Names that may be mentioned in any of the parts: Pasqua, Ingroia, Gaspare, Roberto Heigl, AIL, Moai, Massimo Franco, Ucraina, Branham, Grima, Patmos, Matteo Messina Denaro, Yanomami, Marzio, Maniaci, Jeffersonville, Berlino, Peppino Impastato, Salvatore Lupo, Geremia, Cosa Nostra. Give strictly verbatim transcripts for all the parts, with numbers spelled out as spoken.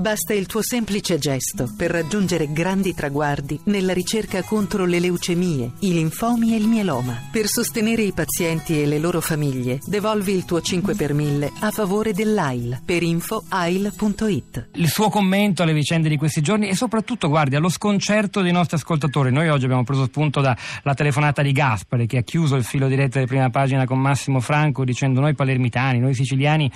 Basta il tuo semplice gesto per raggiungere grandi traguardi nella ricerca contro le leucemie, i linfomi e il mieloma. Per sostenere i pazienti e le loro famiglie, devolvi il tuo cinque per mille a favore dell'A I L. Per info A I L punto it. Il suo commento alle vicende di questi giorni e soprattutto, guardi, allo sconcerto dei nostri ascoltatori. Noi oggi abbiamo preso spunto dalla telefonata di Gaspare, che ha chiuso il filo diretto di Prima Pagina con Massimo Franco dicendo: noi palermitani, noi siciliani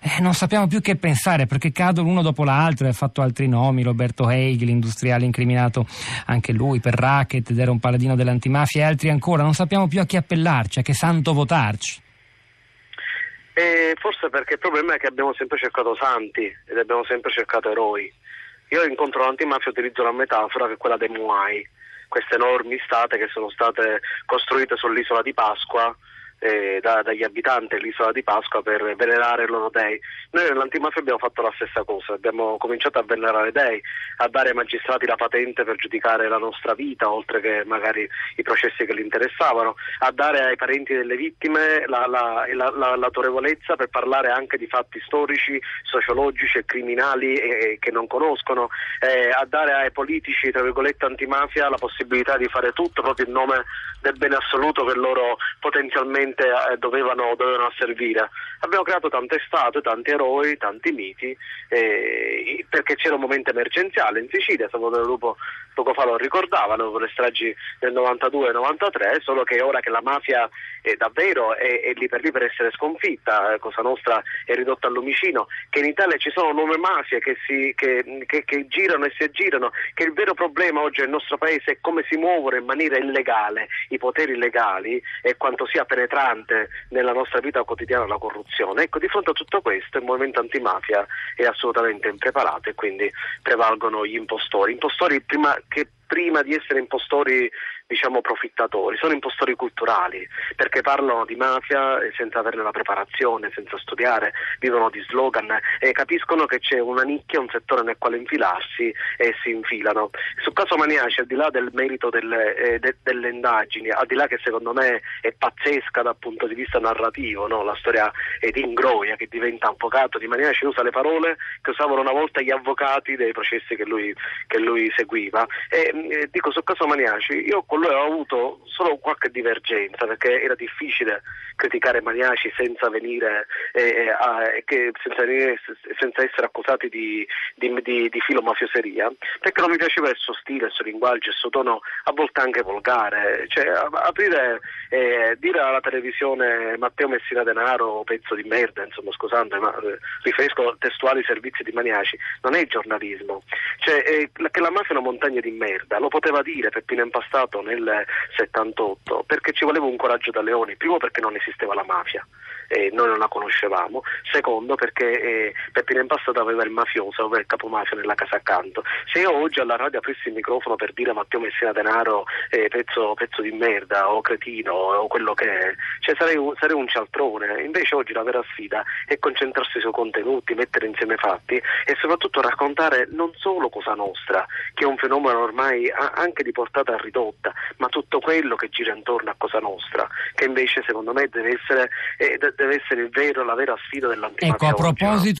Eh, non sappiamo più che pensare, perché cadono uno dopo l'altro. Ha fatto altri nomi: Roberto Heigl, l'industriale incriminato anche lui per racket ed era un paladino dell'antimafia, e altri ancora. Non sappiamo più a chi appellarci, a che santo votarci. Eh, forse perché il problema è che abbiamo sempre cercato santi ed abbiamo sempre cercato eroi. Io incontro l'antimafia, utilizzo la metafora che è quella dei Moai, queste enormi statue che sono state costruite sull'isola di Pasqua Eh, da, dagli abitanti dell'isola di Pasqua per venerare i loro dei. Noi nell'antimafia abbiamo fatto la stessa cosa, abbiamo cominciato a venerare dei, a dare ai magistrati la patente per giudicare la nostra vita, oltre che magari i processi che li interessavano, a dare ai parenti delle vittime la, la, la, la, l'autorevolezza per parlare anche di fatti storici, sociologici e criminali e, e che non conoscono, eh, a dare ai politici, tra virgolette, antimafia la possibilità di fare tutto proprio in nome del bene assoluto che loro potenzialmente Dovevano, dovevano asservire. Abbiamo creato tante statue, tanti eroi, tanti miti, eh, perché c'era un momento emergenziale in Sicilia. Salvatore Lupo poco fa lo ricordavano con le stragi del novantadue novantatré, solo che ora che la mafia è davvero è, è lì per lì per essere sconfitta, Cosa Nostra è ridotta all'omicino, che in Italia ci sono nuove mafie che, si, che, che, che girano e si aggirano, che il vero problema oggi nel nostro paese è come si muovono in maniera illegale i poteri legali e quanto sia penetrante nella nostra vita quotidiana la corruzione. Ecco, di fronte a tutto questo il movimento antimafia è assolutamente impreparato e quindi prevalgono gli impostori, impostori prima che prima di essere impostori, diciamo, profittatori, sono impostori culturali, perché parlano di mafia senza averne la preparazione, senza studiare, vivono di slogan e capiscono che c'è una nicchia, un settore nel quale infilarsi e si infilano. Su caso Maniaci, al di là del merito delle, eh, de, delle indagini, al di là che secondo me è pazzesca dal punto di vista narrativo, no? La storia è di Ingroia, che diventa avvocato di Maniaci, usa le parole che usavano una volta gli avvocati dei processi che lui, che lui seguiva. E dico, su caso Maniaci, io con lui ho avuto solo qualche divergenza, perché era difficile criticare Maniaci senza venire eh, a, che, senza, venire, senza essere accusati di, di, di, di filo mafioseria, perché non mi piaceva il suo stile, il suo linguaggio, il suo tono a volte anche volgare. Cioè, aprire eh, dire alla televisione Matteo Messina Denaro pezzo di merda, insomma, scusando, ma eh, riferisco testuali servizi di Maniaci, non è giornalismo. Cioè, eh, che la mafia è una montagna di merda lo poteva dire Peppino Impastato nel settantotto, perché ci voleva un coraggio da leoni. Primo, perché non esisteva la mafia e noi non la conoscevamo. Secondo, perché eh, Peppino Impastato aveva il mafioso, aveva il capomafia nella casa accanto. Se io oggi alla radio aprissi il microfono per dire Matteo Messina Denaro eh, pezzo, pezzo di merda o cretino o quello che è, cioè sarei un, sarei un cialtrone. Invece oggi la vera sfida è concentrarsi sui contenuti, mettere insieme fatti e soprattutto raccontare non solo Cosa Nostra, che è un fenomeno ormai anche di portata ridotta, ma tutto quello che gira intorno a Cosa Nostra, che invece secondo me deve essere, eh, deve essere il vero, la vera sfida dell'antimafia. Ecco, a proposito